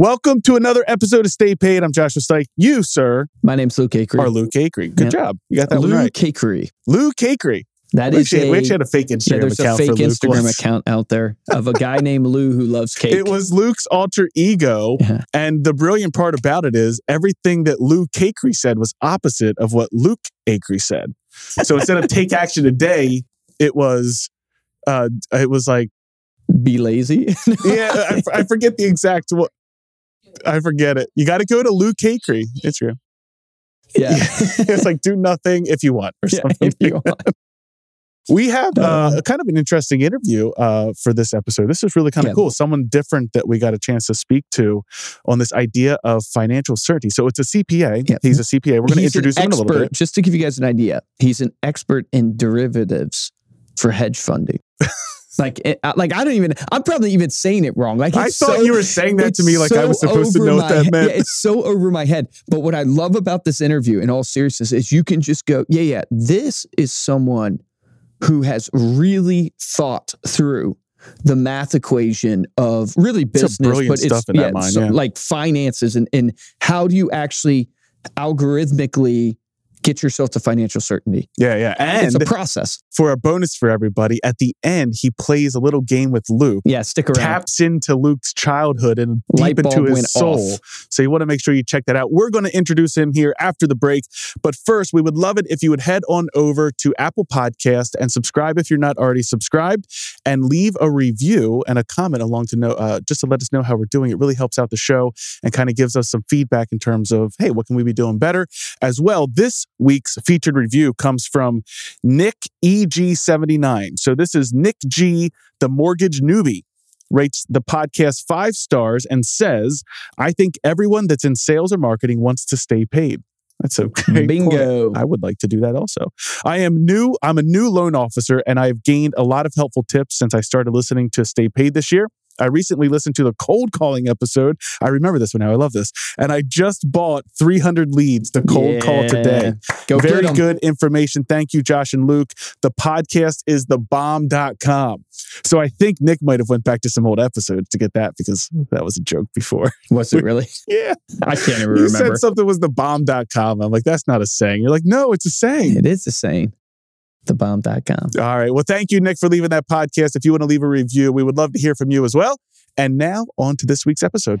Welcome to another episode of Stay Paid. I'm Joshua Stike. You, sir. My name's Luke Acree. Or Luke Acree. Good job. You got that one right. Luke Acree. Luke Acree. That is a... We actually had a fake Instagram account. There's a fake Instagram account out there of a guy named Lou who loves cake. It was Luke's alter ego. Yeah. And the brilliant part about it is everything that Luke Acree said was opposite of what Luke Acree said. So instead of take action today, it was like... Be lazy? Yeah, I forget the exact... I forget it. You got to go to Luke Acree Instagram. Yeah. It's like, do nothing if you want or something. Yeah, if you want. We have kind of an interesting interview for this episode. This is really kind of cool. Someone different that we got a chance to speak to on this idea of financial certainty. So it's a CPA. Yeah. He's a CPA. We're going to introduce him in a little bit. Just to give you guys an idea, he's an expert in derivatives for hedge funding. Like I'm probably even saying it wrong. Like I thought you were saying that to me like I was supposed to know what that meant. Yeah, it's so over my head. But what I love about this interview, in all seriousness, is you can just go, this is someone who has really thought through the math equation of really business, but it's like finances and how do you actually algorithmically get yourself to financial certainty. Yeah. And it's a process. For a bonus for everybody, at the end, he plays a little game with Luke. Yeah, stick around. Taps into Luke's childhood and deep into his soul. Off. So you want to make sure you check that out. We're going to introduce him here after the break. But first, we would love it if you would head on over to Apple Podcast and subscribe if you're not already subscribed, and leave a review and a comment along to know, just to let us know how we're doing. It really helps out the show and kind of gives us some feedback in terms of, hey, what can we be doing better? As well, this week's featured review comes from Nick EG79. So this is Nick G, the mortgage newbie, rates the podcast 5 stars and says, I think everyone that's in sales or marketing wants to stay paid. That's okay. Bingo. I would like to do that also. I'm a new loan officer, and I've gained a lot of helpful tips since I started listening to Stay Paid this year. I recently listened to the cold calling episode. I remember this one now. I love this. And I just bought 300 leads to cold call today. Go Very get 'em. Good information. Thank you, Josh and Luke. The podcast is thebomb.com. So I think Nick might have went back to some old episodes to get that, because that was a joke before. Was it really? Yeah. I can't even remember. You said something was thebomb.com. I'm like, that's not a saying. You're like, no, it's a saying. It is a saying. Thebomb.com. All right. Well, thank you, Nick, for leaving that podcast. If you want to leave a review, we would love to hear from you as well. And now on to this week's episode.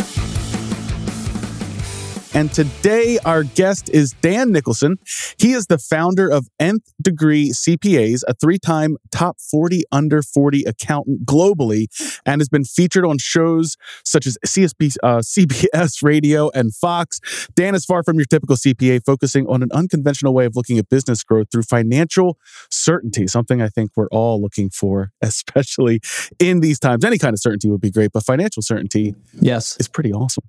And today, our guest is Dan Nicholson. He is the founder of Nth Degree CPAs, a 3-time top 40 under 40 accountant globally, and has been featured on shows such as CBS Radio and Fox. Dan is far from your typical CPA, focusing on an unconventional way of looking at business growth through financial certainty, something I think we're all looking for, especially in these times. Any kind of certainty would be great, but financial certainty is pretty awesome.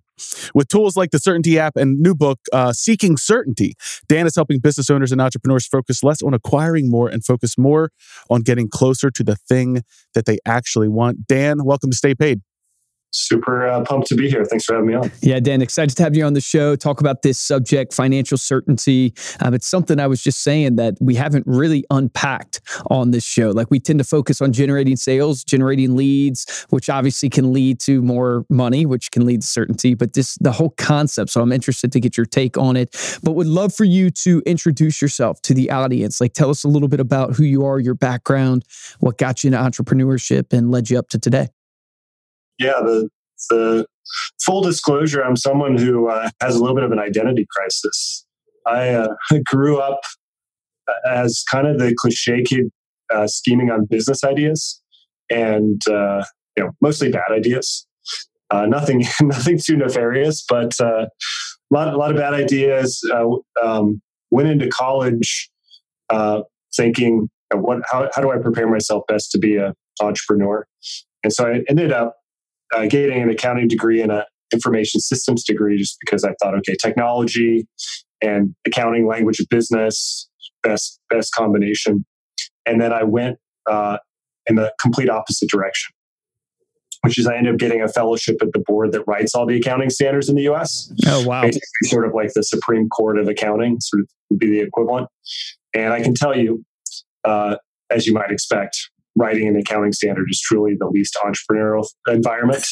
With tools like the Certainty App and new book, Seeking Certainty, Dan is helping business owners and entrepreneurs focus less on acquiring more and focus more on getting closer to the thing that they actually want. Dan, welcome to Stay Paid. Super pumped to be here. Thanks for having me on. Yeah, Dan, excited to have you on the show. Talk about this subject, financial certainty. It's something I was just saying that we haven't really unpacked on this show. Like, we tend to focus on generating sales, generating leads, which obviously can lead to more money, which can lead to certainty. But this, the whole concept. So I'm interested to get your take on it. But would love for you to introduce yourself to the audience. Like, tell us a little bit about who you are, your background, what got you into entrepreneurship, and led you up to today. Yeah, the full disclosure, I'm someone who has a little bit of an identity crisis. I grew up as kind of the cliche kid scheming on business ideas and mostly bad ideas. Nothing too nefarious, but a lot of bad ideas. Went into college thinking, how do I prepare myself best to be an entrepreneur? And so I ended up getting an accounting degree and an information systems degree, just because I thought, okay, technology and accounting, language of business, best combination. And then I went in the complete opposite direction, which is I ended up getting a fellowship at the board that writes all the accounting standards in the US. Oh, wow. Basically sort of like the Supreme Court of accounting, sort of would be the equivalent. And I can tell you, as you might expect, writing an accounting standard is truly the least entrepreneurial environment.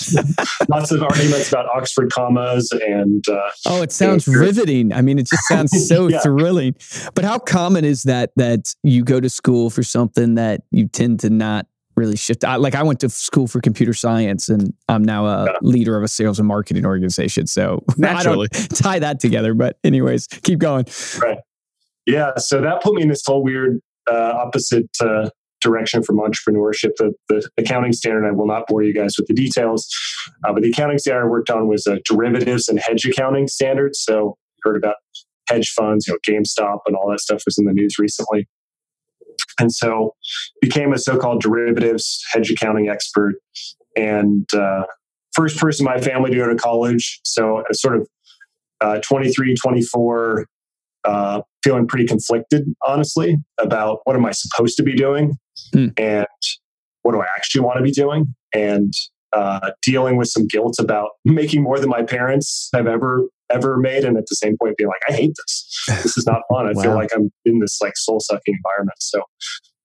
Lots of arguments about Oxford commas and... it sounds riveting. I mean, it just sounds so thrilling. But how common is that you go to school for something that you tend to not really shift? I went to school for computer science and I'm now a leader of a sales and marketing organization. So naturally. I don't tie that together. But anyways, keep going. Right. Yeah. So that put me in this whole weird opposite... direction from entrepreneurship. The accounting standard, I will not bore you guys with the details, but the accounting standard I worked on was derivatives and hedge accounting standards. So you heard about hedge funds, GameStop and all that stuff was in the news recently. And so became a so-called derivatives hedge accounting expert and first person in my family to go to college. So sort of 23, 24, feeling pretty conflicted, honestly, about what am I supposed to be doing and what do I actually want to be doing, and dealing with some guilt about making more than my parents have ever made, and at the same point being like, I hate this. This is not fun. I feel like I'm in this like soul-sucking environment. So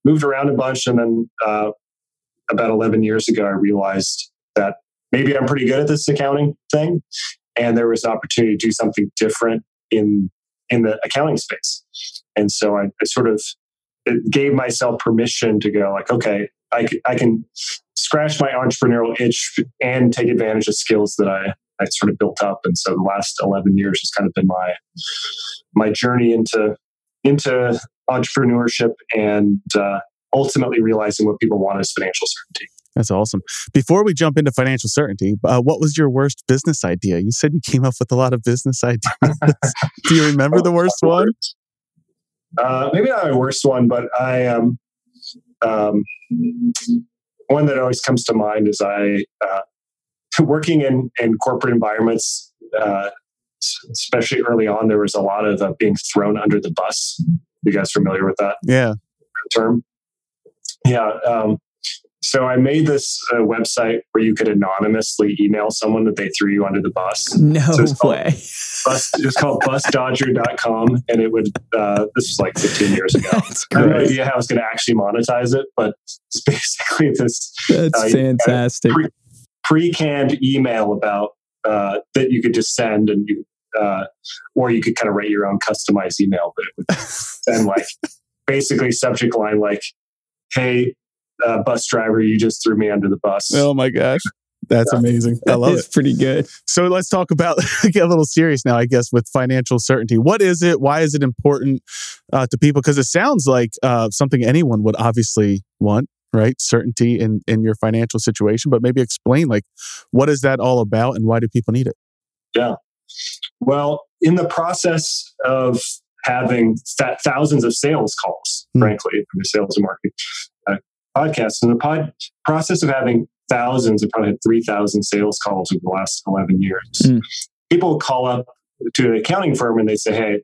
moved around a bunch, and then about 11 years ago, I realized that maybe I'm pretty good at this accounting thing, and there was an opportunity to do something different in the accounting space. And so I sort of gave myself permission to go like, okay, I can scratch my entrepreneurial itch and take advantage of skills that I sort of built up. And so the last 11 years has kind of been my journey into entrepreneurship and ultimately realizing what people want is financial certainty. That's awesome. Before we jump into financial certainty, what was your worst business idea? You said you came up with a lot of business ideas. Do you remember the worst one? Maybe not my worst one, but I one that always comes to mind is I working in corporate environments, especially early on, there was a lot of being thrown under the bus. You guys familiar with that? Yeah. Term? Yeah. So I made this website where you could anonymously email someone that they threw you under the bus. It was called busdodger.com. And it would, this was like 15 years ago. I have no idea how I was going to actually monetize it, but it's basically this... That's fantastic. Pre-canned email about that you could just send and you... or you could kind of write your own customized email, but it would send like... basically subject line like, hey... bus driver, you just threw me under the bus. Oh my gosh. That's amazing. I love it. It's pretty good. So let's talk about, get a little serious now, I guess, with financial certainty. What is it? Why is it important to people? Because it sounds like something anyone would obviously want, right? Certainty in your financial situation, but maybe explain like, what is that all about and why do people need it? Yeah. Well, in the process of having thousands of sales calls, frankly, from the sales and marketing, podcasts. In the process of having thousands, I probably had 3,000 sales calls over the last 11 years. People call up to an accounting firm and they say, hey,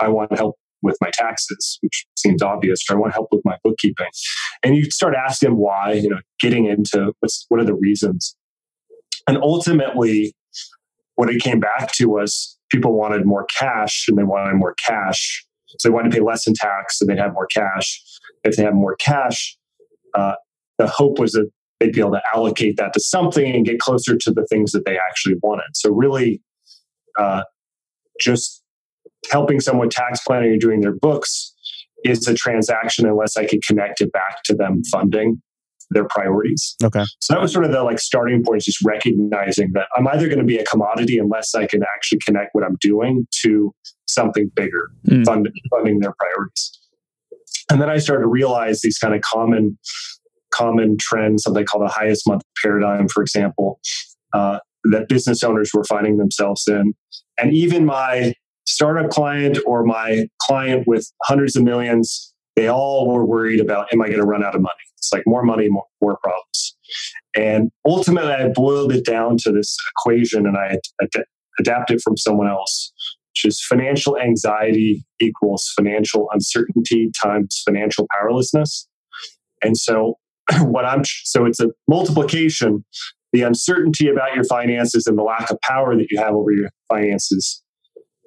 I want help with my taxes, which seems obvious, or I want help with my bookkeeping. And you start asking why, getting into what are the reasons. And ultimately, what it came back to was people wanted more cash and they wanted more cash. So they wanted to pay less in tax and they'd have more cash. If they have more cash, the hope was that they'd be able to allocate that to something and get closer to the things that they actually wanted. So really, just helping someone tax planning or doing their books is a transaction unless I could connect it back to them funding their priorities. Okay. So that was sort of the starting point, just recognizing that I'm either going to be a commodity unless I can actually connect what I'm doing to something bigger, funding their priorities. And then I started to realize these kind of common trends, something called the highest month paradigm, for example, that business owners were finding themselves in. And even my startup client or my client with hundreds of millions, they all were worried about, am I going to run out of money? It's like more money, more problems. And ultimately, I boiled it down to this equation and I adapted it from someone else which is financial anxiety equals financial uncertainty times financial powerlessness. And so it's a multiplication. The uncertainty about your finances and the lack of power that you have over your finances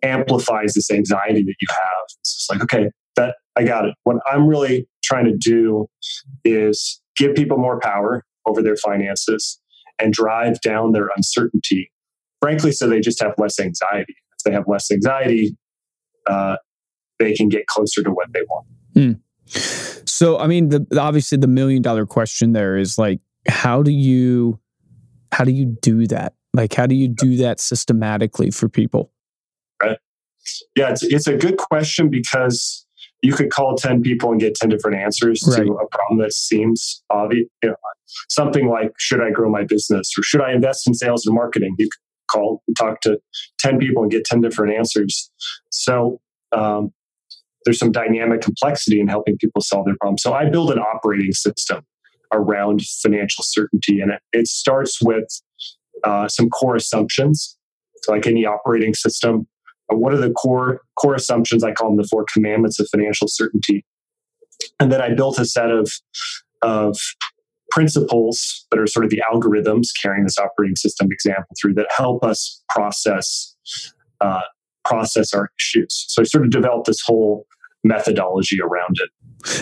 amplifies this anxiety that you have. It's just like, okay, that I got it. What I'm really trying to do is give people more power over their finances and drive down their uncertainty, frankly, so they just have less anxiety. If they have less anxiety, they can get closer to what they want. So, I mean, obviously the $1 million question there is like, how do you do that? Like, how do you do that systematically for people? Right. Yeah, it's a good question because you could call 10 people and get 10 different answers to a problem that seems obvious. You know, something like, should I grow my business or should I invest in sales and marketing? You could call and talk to 10 people and get 10 different answers. So there's some dynamic complexity in helping people solve their problem. So I build an operating system around financial certainty. And it starts with some core assumptions. So like any operating system, what are the core assumptions? I call them the four commandments of financial certainty. And then I built a set of principles that are sort of the algorithms carrying this operating system example through that help us process our issues. So I sort of developed this whole methodology around it.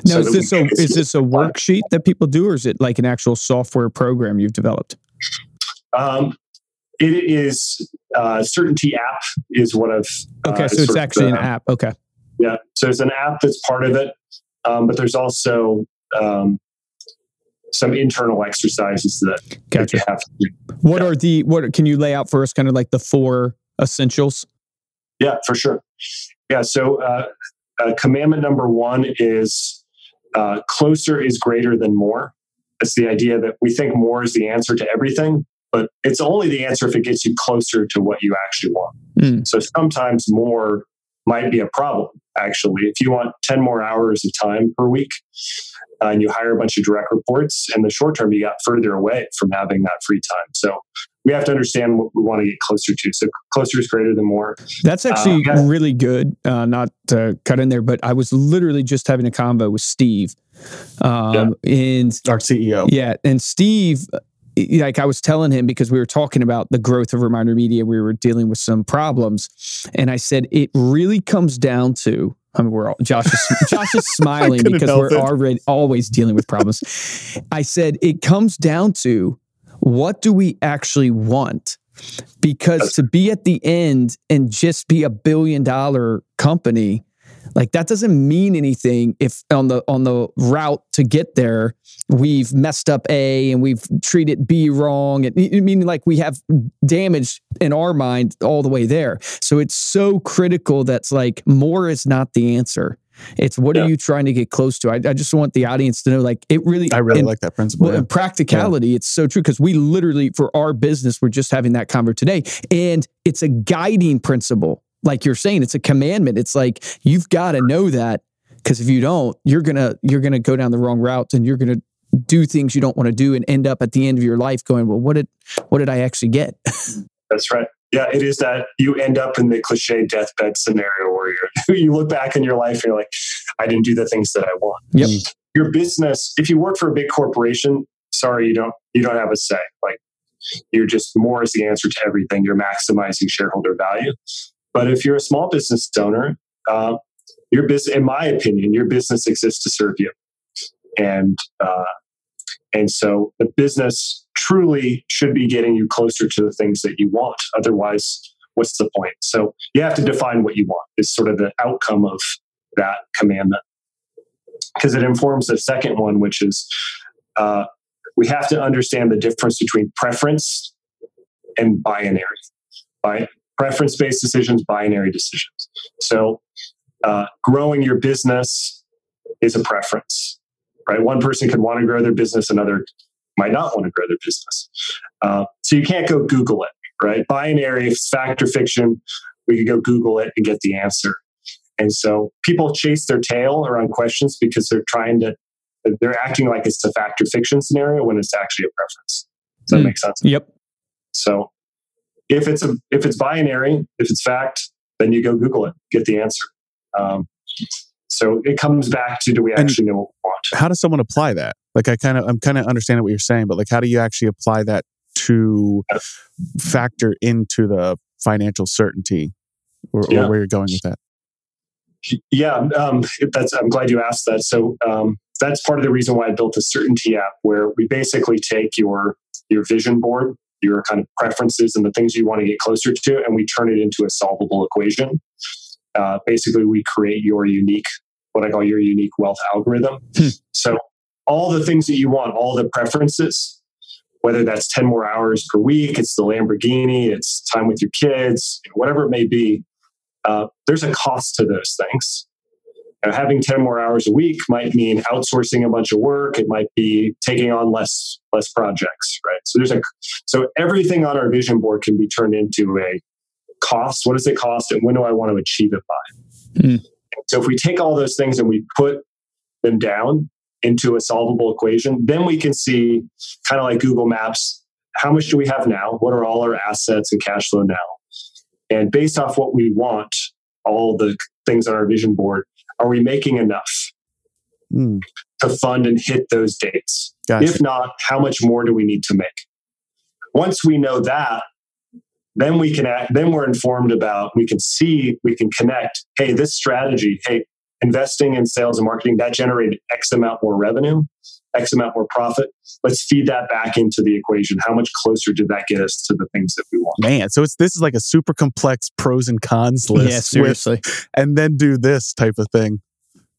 Now, is this a worksheet that people do, or is it like an actual software program you've developed? It is Certainty App is one of... Okay, so it's actually an app. Okay. Yeah, so it's an app that's part of it, but there's also some internal exercises that you have to do. What can you lay out for us, kind of like the four essentials? Yeah, for sure. Yeah, so... commandment number one is closer is greater than more. That's the idea that we think more is the answer to everything, but it's only the answer if it gets you closer to what you actually want. So sometimes more might be a problem, actually. If you want 10 more hours of time per week and you hire a bunch of direct reports, in the short term, you got further away from having that free time. So we have to understand what we want to get closer to. So closer is greater than more. That's actually really good. Not to cut in there, but I was literally just having a convo with Steve. And our CEO. Yeah. And Steve, like I was telling him, because we were talking about the growth of Reminder Media, we were dealing with some problems. And I said, it really comes down to, Josh is smiling because we're already always dealing with problems. I said, it comes down to, what do we actually want? Because to be at the end and just be $1 billion company, like that doesn't mean anything if on the route to get there, we've messed up A and we've treated B wrong. And I mean, like we have damage in our mind all the way there. So it's so critical that's like more is not the answer. It's what are you trying to get close to? I just want the audience to know, like it really. I really like that principle. Well, in practicality, it's so true because we literally for our business, we're just having that convo today, and it's a guiding principle. Like you're saying, it's a commandment. It's like you've got to know that because if you don't, you're gonna go down the wrong route and you're gonna do things you don't want to do and end up at the end of your life going, well, what did I actually get? That's right. Yeah, it is that you end up in the cliche deathbed scenario where you look back in your life and you're like, I didn't do the things that I want. Yep. Your business, if you work for a big corporation, sorry, you don't have a say. Like you're just more is the answer to everything. You're maximizing shareholder value. But if you're a small business owner, your business, in my opinion, your business exists to serve you. And so the business truly should be getting you closer to the things that you want. Otherwise, what's the point? So you have to define what you want. It's sort of the outcome of that commandment. Because it informs the second one, which is we have to understand the difference between preference and binary. Preference-based decisions, binary decisions. So growing your business is a preference. Right? One person could want to grow their business, another might not want to grow their business. So you can't go Google it, right? Binary, fact or fiction, we could go Google it and get the answer. And so people chase their tail around questions because they're acting like it's a fact or fiction scenario when it's actually a preference. Does that make sense? Yep. So if it's binary, if it's fact, then you go Google it, get the answer. So it comes back to, do we actually know what we want? How does someone apply that? Like, I'm kind of understanding what you're saying, but like, how do you actually apply that to factor into the financial certainty or where you're going with that? Yeah, I'm glad you asked that. So that's part of the reason why I built the Certainty app, where we basically take your vision board, your kind of preferences and the things you want to get closer to, and we turn it into a solvable equation. Basically, we create your unique, what I call your unique wealth algorithm. So all the things that you want, all the preferences, whether that's 10 more hours per week, it's the Lamborghini, it's time with your kids, whatever it may be, there's a cost to those things. Now, having 10 more hours a week might mean outsourcing a bunch of work. It might be taking on less projects, right? So so everything on our vision board can be turned into a cost. What does it cost, and when do I want to achieve it by? So if we take all those things and we put them down into a solvable equation, then we can see, kind of like Google Maps, how much do we have now? What are all our assets and cash flow now? And based off what we want, all the things on our vision board, are we making enough to fund and hit those dates? Gotcha. If not, how much more do we need to make? Once we know that, then we can act, then we're informed about, we can see, we can connect, hey, this strategy, hey, investing in sales and marketing, that generated X amount more revenue, X amount more profit. Let's feed that back into the equation. How much closer did that get us to the things that we want? Man, so this is like a super complex pros and cons list. Yeah, seriously. And then do this type of thing.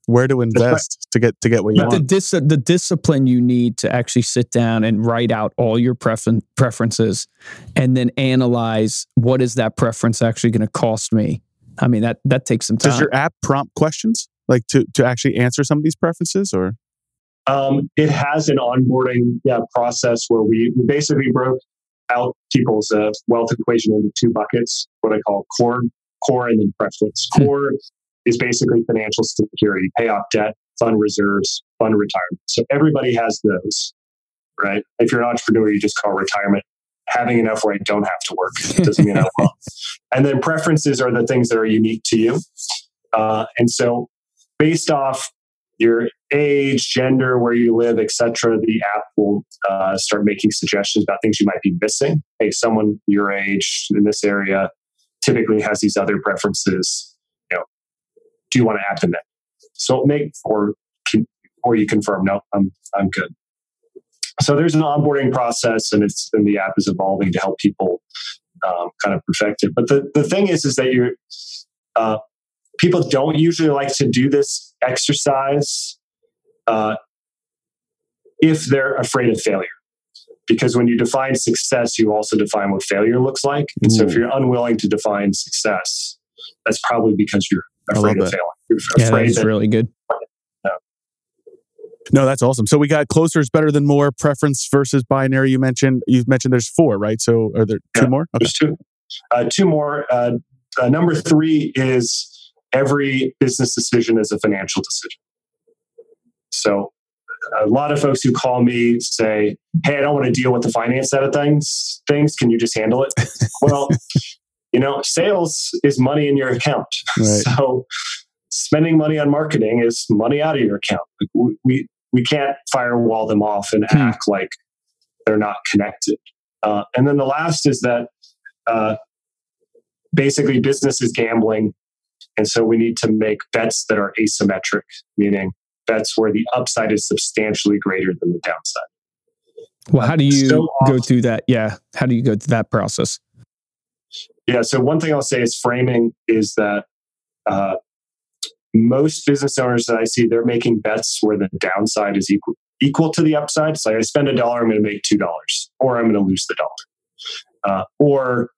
Where to invest to get what you want. The discipline you need to actually sit down and write out all your preferences and then analyze, what is that preference actually going to cost me? I mean, that takes some time. Does your app prompt questions like to actually answer some of these preferences, or? It has an onboarding process where we basically broke out people's wealth equation into two buckets, what I call core, and then preference. Core is basically financial security, pay off debt, fund reserves, fund retirement. So everybody has those, right? If you're an entrepreneur, you just call retirement having enough where I don't have to work. It doesn't mean I will. And then preferences are the things that are unique to you. And so based off your age, gender, where you live, etc., the app will start making suggestions about things you might be missing. Hey, someone your age in this area typically has these other preferences. Do you want to add them in? So or you confirm, no, I'm good. So there's an onboarding process, and the app is evolving to help people kind of perfect it. But the thing is that you people don't usually like to do this exercise if they're afraid of failure, because when you define success, you also define what failure looks like. And so if you're unwilling to define success, that's probably because you're afraid of failing. That's really good. No, that's awesome. So we got closer is better than more, preference versus binary. You've mentioned there's four, right? So are there two more? Okay. There's two. Two more. Number three is every business decision is a financial decision. So a lot of folks who call me say, hey, I don't want to deal with the finance side of things. Can you just handle it? Well, sales is money in your account. Right. So spending money on marketing is money out of your account. We can't firewall them off and act like they're not connected. And then the last is that basically business is gambling. And so we need to make bets that are asymmetric, meaning bets where the upside is substantially greater than the downside. Well, how do you go through that? Yeah. How do you go through that process? Yeah. So one thing I'll say is framing is that most business owners that I see, they're making bets where the downside is equal to the upside. So I spend $1, I'm going to make $2, or I'm going to lose the $1, or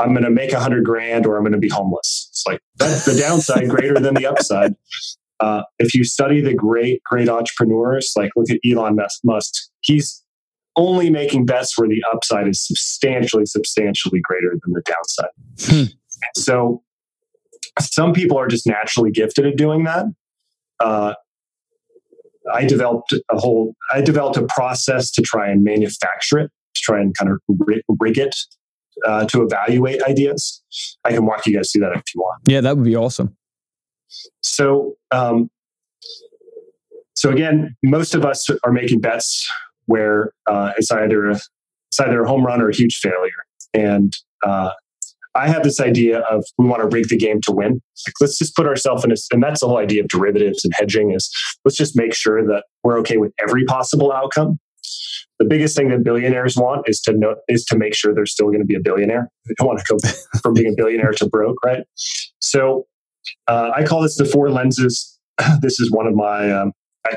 I'm going to make $100,000, or I'm going to be homeless. It's like, that's the downside greater than the upside. If you study the great entrepreneurs, like look at Elon Musk, he's only making bets where the upside is substantially greater than the downside. So some people are just naturally gifted at doing that. I developed a process to try and manufacture it, to try and kind of rig it to evaluate ideas. I can walk you guys through that if you want. Yeah, that would be awesome. So again, most of us are making bets where it's either a home run or a huge failure. And I have this idea of we want to rig the game to win. Like, let's just put ourselves in and that's the whole idea of derivatives and hedging is let's just make sure that we're okay with every possible outcome. The biggest thing that billionaires want is to make sure they're still going to be a billionaire. They don't want to go from being a billionaire to broke, right? So I call this the four lenses. This is one of my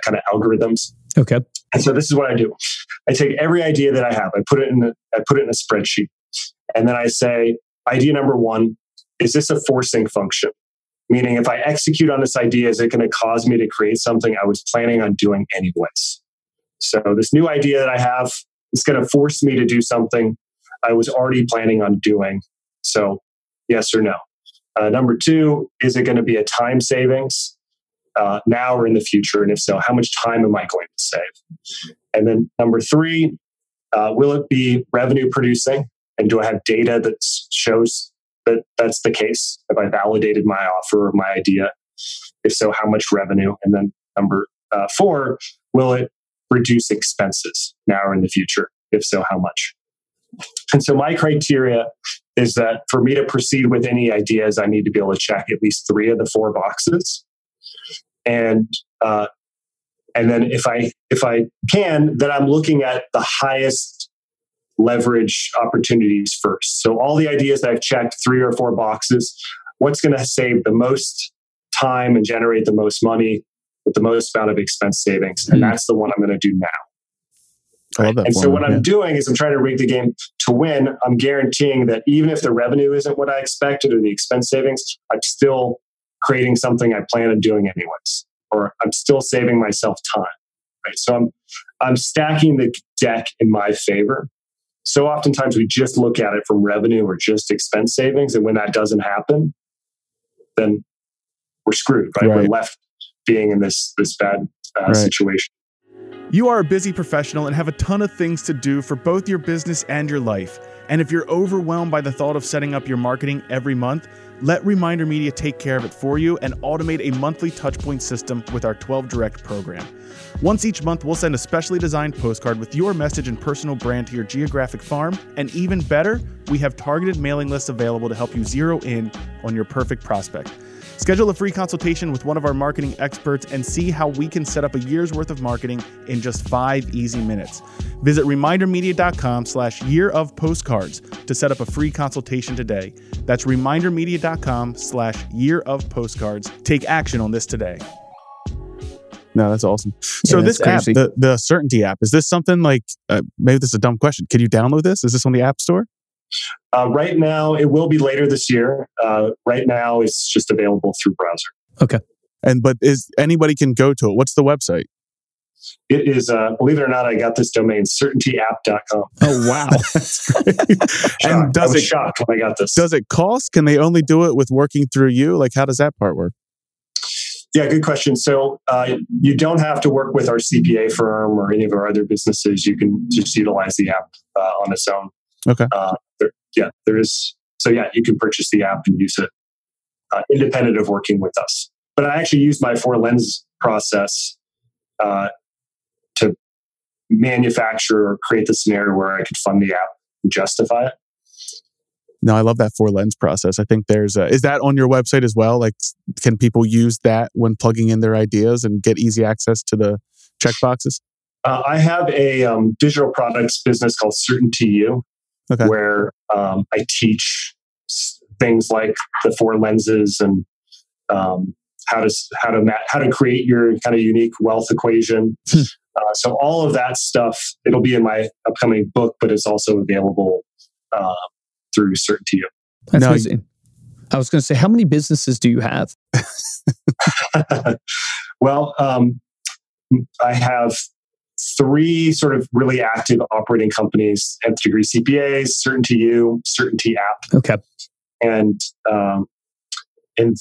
kind of algorithms. Okay. And so this is what I do. I take every idea that I have. I put it in a spreadsheet, and then I say, idea number one, is this a forcing function? Meaning, if I execute on this idea, is it going to cause me to create something I was planning on doing anyways? So this new idea that I have is going to force me to do something I was already planning on doing. So yes or no. Number two, is it going to be a time savings now or in the future? And if so, how much time am I going to save? And then number three, will it be revenue producing? And do I have data that shows that that's the case? Have I validated my offer or my idea? If so, how much revenue? And then number four, will it reduce expenses now or in the future? If so, how much? And so my criteria is that for me to proceed with any ideas, I need to be able to check at least three of the four boxes. And then if I can, then I'm looking at the highest leverage opportunities first. So all the ideas that I've checked, three or four boxes, what's going to save the most time and generate the most money with the most amount of expense savings? And that's the one I'm going to do now. I love that. And so what I'm doing is I'm trying to rig the game to win. I'm guaranteeing that even if the revenue isn't what I expected or the expense savings, I'm still creating something I plan on doing anyways, or I'm still saving myself time. Right? So I'm stacking the deck in my favor. So oftentimes we just look at it from revenue or just expense savings. And when that doesn't happen, then we're screwed, right? We're left being in this bad situation. You are a busy professional and have a ton of things to do for both your business and your life. And if you're overwhelmed by the thought of setting up your marketing every month, let Reminder Media take care of it for you and automate a monthly touchpoint system with our 12 Direct program. Once each month, we'll send a specially designed postcard with your message and personal brand to your geographic farm. And even better, we have targeted mailing lists available to help you zero in on your perfect prospect. Schedule a free consultation with one of our marketing experts and see how we can set up a year's worth of marketing in just 5 easy minutes. Visit remindermedia.com/year-of-postcards to set up a free consultation today. That's remindermedia.com/year-of-postcards. Take action on this today. No, that's awesome. So yeah, this app, the Certainty app, is this something like, maybe this is a dumb question. Can you download this? Is this on the App Store? Right now, it will be later this year. Right now, it's just available through browser. Okay. But is anybody can go to it? What's the website? It is, believe it or not, I got this domain, certainty app.com. Oh, wow. And I was shocked when I got this. Does it cost? Can they only do it with working through you? Like, how does that part work? Yeah, good question. So you don't have to work with our CPA firm or any of our other businesses. You can just utilize the app on its own. Okay. There is. So yeah, you can purchase the app and use it independent of working with us. But I actually use my four lens process to manufacture or create the scenario where I could fund the app and justify it. No, I love that four lens process. I think there's is that on your website as well? Like, can people use that when plugging in their ideas and get easy access to the checkboxes? I have a digital products business called Certainty U, okay, where I teach things like the four lenses and how to create your kind of unique wealth equation. So all of that stuff, it'll be in my upcoming book, but it's also available through Certainty U. That's amazing. I was going to say, how many businesses do you have? Well, I have 3 sort of really active operating companies: Nth Degree CPAs, Certainty U, Certainty App. Okay. And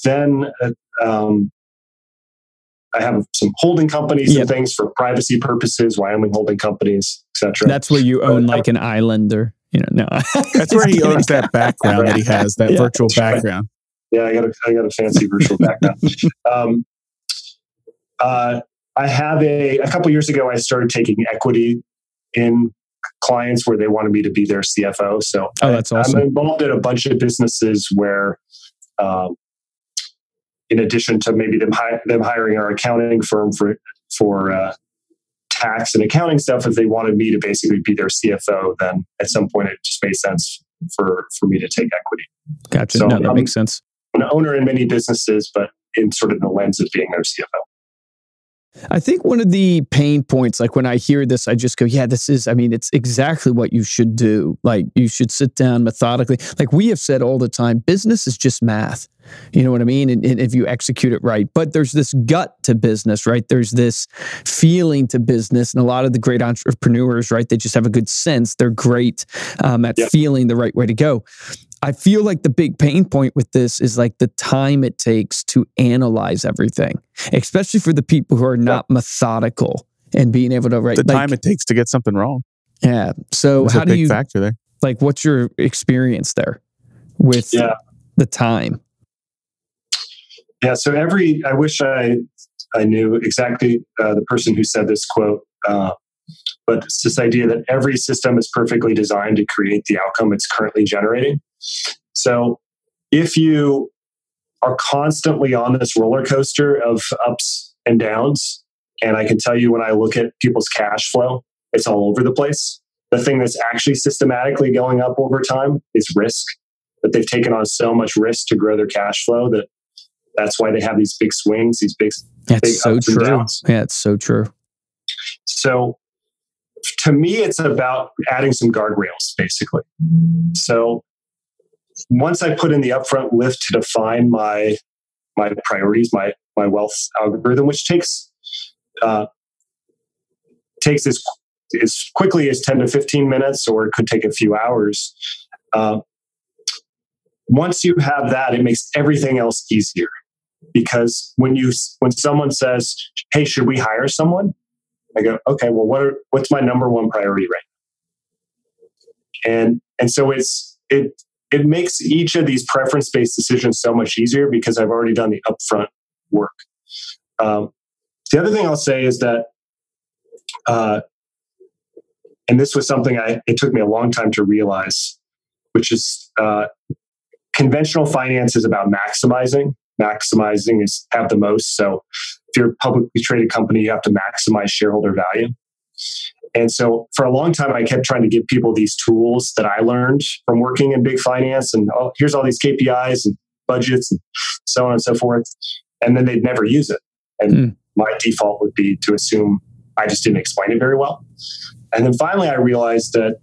then I have some holding companies and things for privacy purposes, Wyoming holding companies, etc. That's where you own an island or You know, no. That's where he owns that background that he has, that virtual background. Right. Yeah, I got a fancy virtual background. I have a couple years ago, I started taking equity in clients where they wanted me to be their CFO. So that's awesome. I'm involved in a bunch of businesses where, in addition to maybe them hiring our accounting firm for tax and accounting stuff, if they wanted me to basically be their CFO, then at some point it just made sense for me to take equity. Gotcha. So that makes sense. I'm an owner in many businesses, but in sort of the lens of being their CFO. I think one of the pain points, like when I hear this, I just go, it's exactly what you should do. Like you should sit down methodically. Like we have said all the time, business is just math. You know what I mean? And if you execute it right. But there's this gut to business, right? There's this feeling to business. And a lot of the great entrepreneurs, right? They just have a good sense. They're great at feeling the right way to go. I feel like the big pain point with this is like the time it takes to analyze everything, especially for the people who are not methodical and being able to write. The time it takes to get something wrong. Yeah. So that's a big factor there. Like, what's your experience there with the time? Yeah. So I wish I knew exactly the person who said this quote, but it's this idea that every system is perfectly designed to create the outcome it's currently generating. So if you are constantly on this roller coaster of ups and downs, and I can tell you when I look at people's cash flow, it's all over the place. The thing that's actually systematically going up over time is risk, but they've taken on so much risk to grow their cash flow that's why they have these big swings, these big ups and downs. Yeah, it's so true. So to me, it's about adding some guardrails, basically. So once I put in the upfront lift to define my priorities, my wealth algorithm, which takes as quickly as 10 to 15 minutes, or it could take a few hours. Once you have that, it makes everything else easier. Because when someone says, "Hey, should we hire someone?" I go, "Okay, well, what's my number one priority right now?" And so it makes each of these preference-based decisions so much easier because I've already done the upfront work. The other thing I'll say is that, and this was something it took me a long time to realize, which is conventional finance is about maximizing. Maximizing is have the most. So if you're a publicly traded company, you have to maximize shareholder value. And so for a long time, I kept trying to give people these tools that I learned from working in big finance and here's all these KPIs and budgets and so on and so forth. And then they'd never use it. And my default would be to assume I just didn't explain it very well. And then finally, I realized that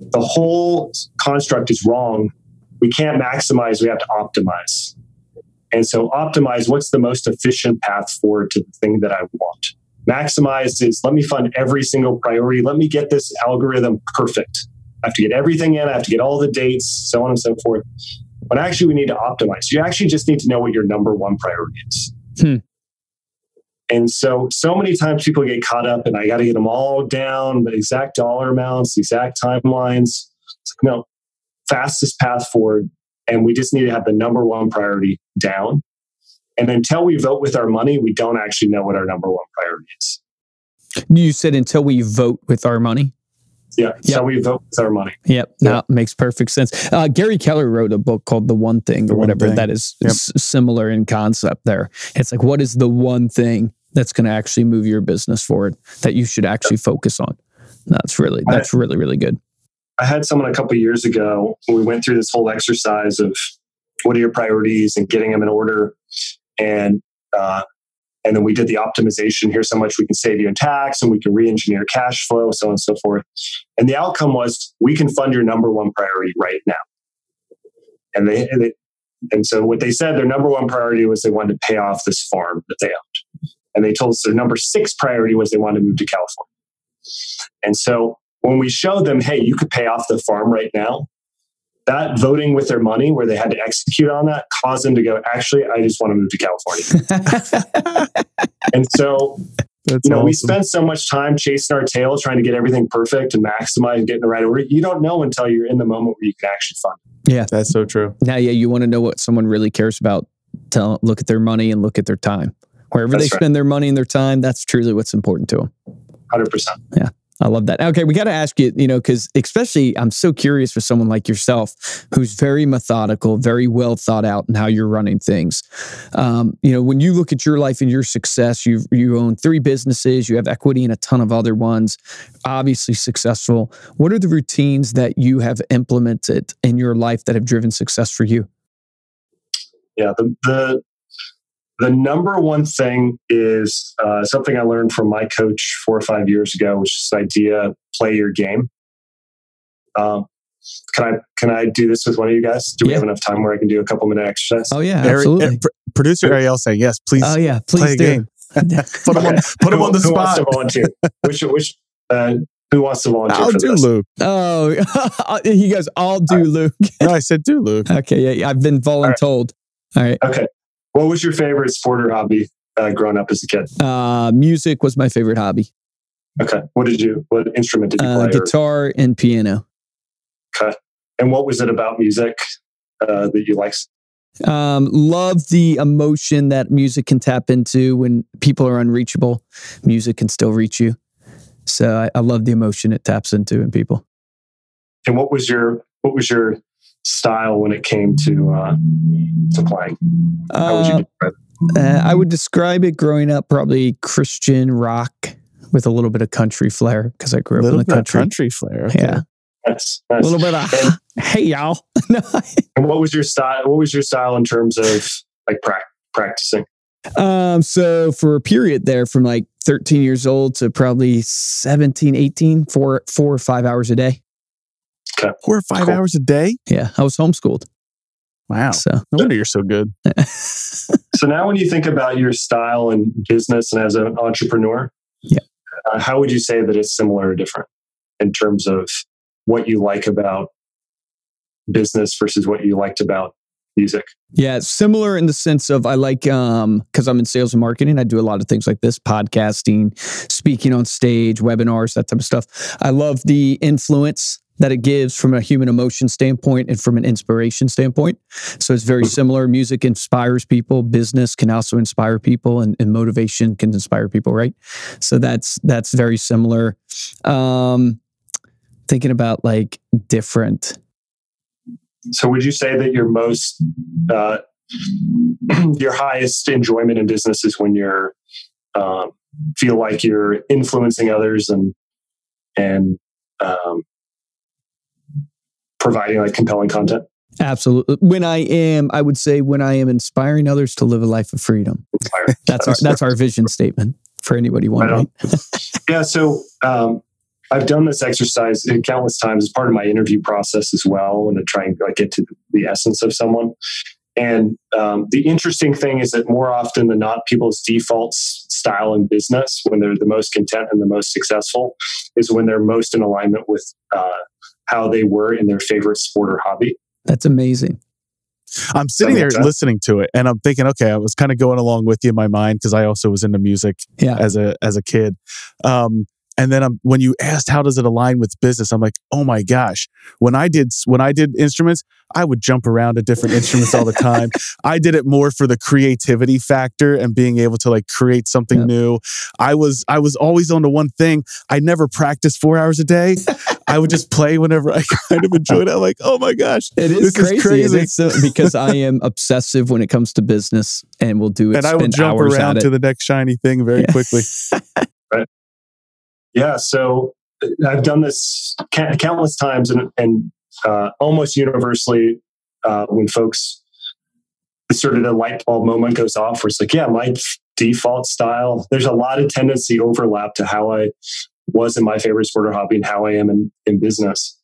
the whole construct is wrong. We can't maximize, we have to optimize. And so optimize, what's the most efficient path forward to the thing that I want? Maximize is, let me fund every single priority. Let me get this algorithm perfect. I have to get everything in. I have to get all the dates, so on and so forth. But actually, we need to optimize. You actually just need to know what your number one priority is. And so many times people get caught up and I got to get them all down, the exact dollar amounts, the exact timelines. It's like, no, fastest path forward. And we just need to have the number one priority down. And until we vote with our money, we don't actually know what our number one priority is. You said until we vote with our money? Yeah, so we vote with our money. Yep, no, makes perfect sense. Gary Keller wrote a book called The One Thing or whatever that is similar in concept there. It's like, what is the one thing that's going to actually move your business forward that you should actually focus on? That's really good. I had someone a couple of years ago, we went through this whole exercise of what are your priorities and getting them in order. And then we did the optimization. Here's how much we can save you in tax and we can re-engineer cash flow, so on and so forth. And the outcome was we can fund your number one priority right now. And so what they said, their number one priority was they wanted to pay off this farm that they owned. And they told us their number six priority was they wanted to move to California. And so when we showed them, hey, you could pay off the farm right now, that voting with their money where they had to execute on that caused them to go, actually, I just want to move to California. And so That's awesome. We spend so much time chasing our tail, trying to get everything perfect and maximize and get in the right order. You don't know until you're in the moment where you can actually fund it. Yeah, that's so true. Now, yeah, you want to know what someone really cares about. Look at their money and look at their time. Wherever that's they spend their money and their time, that's truly what's important to them. 100%. Yeah. I love that. Okay, we got to ask you, because especially I'm so curious for someone like yourself who's very methodical, very well thought out in how you're running things. When you look at your life and your success, you own 3 businesses, you have equity in a ton of other ones, obviously successful. What are the routines that you have implemented in your life that have driven success for you? Yeah, the number one thing is something I learned from my coach 4 or 5 years ago, which is this idea: play your game. Can I do this with one of you guys? Do we have enough time where I can do a couple-minute exercize? Oh yeah, absolutely. Producer Ariel saying yes, please. Oh yeah, please play a game. Put him on the spot. Who wants to volunteer? Who wants to volunteer? I'll do this? Luke. Oh, he goes. I'll do Luke. No, I said do Luke. Okay, yeah, I've been voluntold. All right. Okay. What was your favorite sport or hobby growing up as a kid? Music was my favorite hobby. Okay. What instrument did you play? Guitar and piano. Okay. And what was it about music that you liked? Love the emotion that music can tap into when people are unreachable. Music can still reach you. So I love the emotion it taps into in people. And what was your style when it came to playing? How would you describe it? I would describe it growing up probably Christian rock with a little bit of country flair because I grew up in the country. Country flair, okay. Yeah. That's a little bit of hey y'all. And what was your style? What was your style in terms of like practicing? So for a period there, from like 13 years old to probably 17, 18, four or 5 hours a day. Okay. 4 or 5 hours a day? Yeah, I was homeschooled. Wow. So, no wonder you're so good. So now when you think about your style in business and as an entrepreneur, how would you say that it's similar or different in terms of what you like about business versus what you liked about music? Yeah, it's similar in the sense of I like, because I'm in sales and marketing, I do a lot of things like this, podcasting, speaking on stage, webinars, that type of stuff. I love the influence that it gives from a human emotion standpoint and from an inspiration standpoint. So it's very similar. Music inspires people. Business can also inspire people and motivation can inspire people, right? So that's very similar. Thinking about like different. So would you say that your most, your highest enjoyment in business is when you're, feel like you're influencing others and providing like compelling content? Absolutely. I would say when I am inspiring others to live a life of freedom. That's our vision statement for anybody wanting. Yeah. So I've done this exercise countless times as part of my interview process as well, when I try and like get to the essence of someone. And the interesting thing is that more often than not, people's default style in business, when they're the most content and the most successful, is when they're most in alignment with how they were in their favorite sport or hobby. That's amazing. I'm sitting there listening to it and I'm thinking, okay, I was kind of going along with you in my mind because I also was into music as a kid. And then when you asked how does it align with business, I'm like, oh my gosh. When I did instruments, I would jump around to different instruments all the time. I did it more for the creativity factor and being able to like create something new. I was always on to one thing. I never practiced 4 hours a day. I would just play whenever I kind of enjoyed it. I'm like, oh my gosh, this is crazy. Because I am obsessive when it comes to business and will do it. And I will jump around to the next shiny thing very quickly. Right. Yeah, so I've done this countless times and almost universally when folks, sort of the light bulb moment goes off where it's like, yeah, my default style, there's a lot of tendency overlap to how I was in my favorite sport or hobby and how I am in business.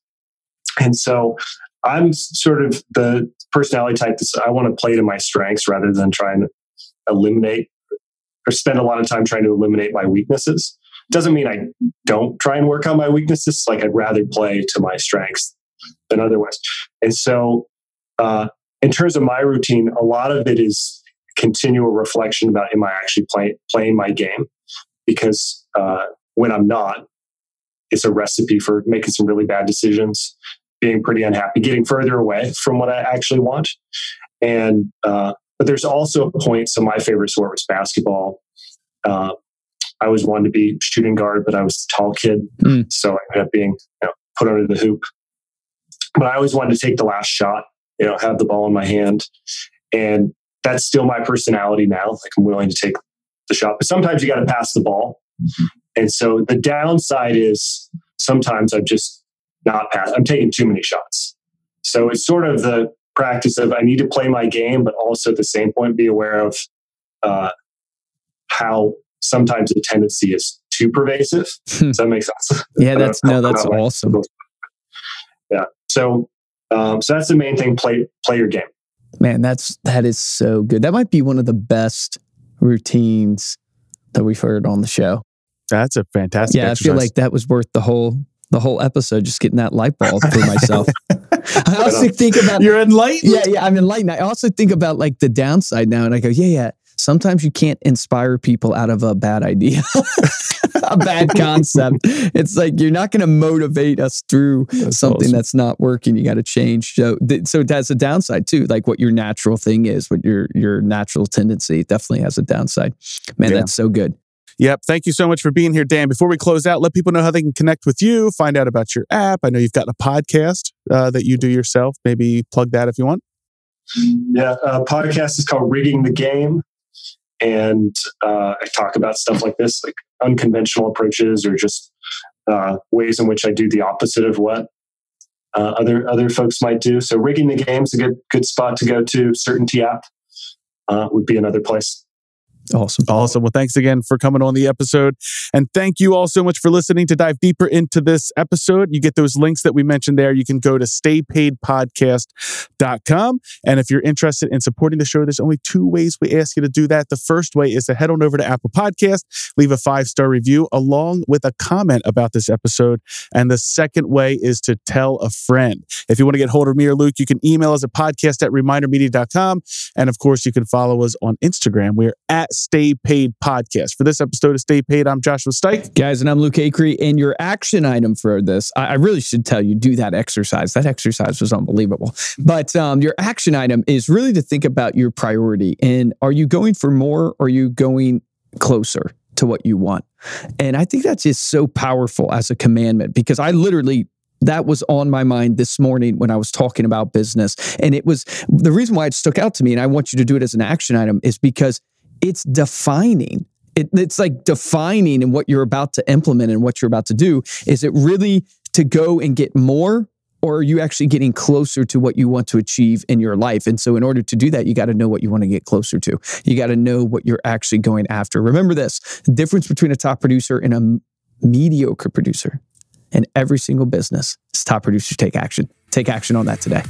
And so I'm sort of the personality type that I want to play to my strengths rather than trying to eliminate or spend a lot of time trying to eliminate my weaknesses. Doesn't mean I don't try and work on my weaknesses. Like I'd rather play to my strengths than otherwise. And so in terms of my routine, a lot of it is continual reflection about, am I actually playing my game? because when I'm not, it's a recipe for making some really bad decisions, being pretty unhappy, getting further away from what I actually want. And but there's also a point. So my favorite sport was basketball. I always wanted to be shooting guard, but I was the tall kid, so I ended up being put under the hoop. But I always wanted to take the last shot, have the ball in my hand, and that's still my personality now. Like I'm willing to take the shot, but sometimes you got to pass the ball, and so the downside is sometimes I'm just not passing. I'm taking too many shots, so it's sort of the practice of I need to play my game, but also at the same point be aware of how sometimes the tendency is too pervasive. Does that make sense? Yeah, that's awesome. Yeah. So that's the main thing. Play your game. Man, that is so good. That might be one of the best routines that we've heard on the show. That's a fantastic exercise. I feel like that was worth the whole episode, just getting that light bulb for myself. I also think about... You're enlightened? Yeah, I'm enlightened. I also think about like the downside now and I go, sometimes you can't inspire people out of a bad idea, a bad concept. It's like, you're not going to motivate us through something that's not working. You got to change. So that's a downside too. Like what your natural thing is, what your natural tendency definitely has a downside. Man, That's so good. Yep. Thank you so much for being here, Dan. Before we close out, let people know how they can connect with you, find out about your app. I know you've got a podcast that you do yourself. Maybe plug that if you want. Yeah. Podcast is called Rigging the Game. And I talk about stuff like this, like unconventional approaches or just ways in which I do the opposite of what other folks might do. So Rigging the Game is a good spot to go to. Certainty App would be another place. Awesome. Well, thanks again for coming on the episode. And thank you all so much for listening. To dive deeper into this episode, you get those links that we mentioned there. You can go to staypaidpodcast.com. And if you're interested in supporting the show, there's only two ways we ask you to do that. The first way is to head on over to Apple Podcast, leave a 5-star review along with a comment about this episode. And the second way is to tell a friend. If you want to get hold of me or Luke, you can email us at podcast@remindermedia.com. And of course, you can follow us on Instagram. We're at Stay Paid Podcast. For this episode of Stay Paid, I'm Joshua Stike. Guys, and I'm Luke Acree. And your action item for this, I really should tell you, do that exercise. That exercise was unbelievable. But your action item is really to think about your priority. And are you going for more? Or are you going closer to what you want? And I think that's just so powerful as a commandment, because I literally... that was on my mind this morning when I was talking about business. And it was the reason why it stuck out to me, and I want you to do it as an action item, is because it's defining. It's like defining in what you're about to implement and what you're about to do. Is it really to go and get more, or are you actually getting closer to what you want to achieve in your life? And so in order to do that, you got to know what you want to get closer to. You got to know what you're actually going after. Remember this, the difference between a top producer and a mediocre producer in every single business is top producers take action. Take action on that today.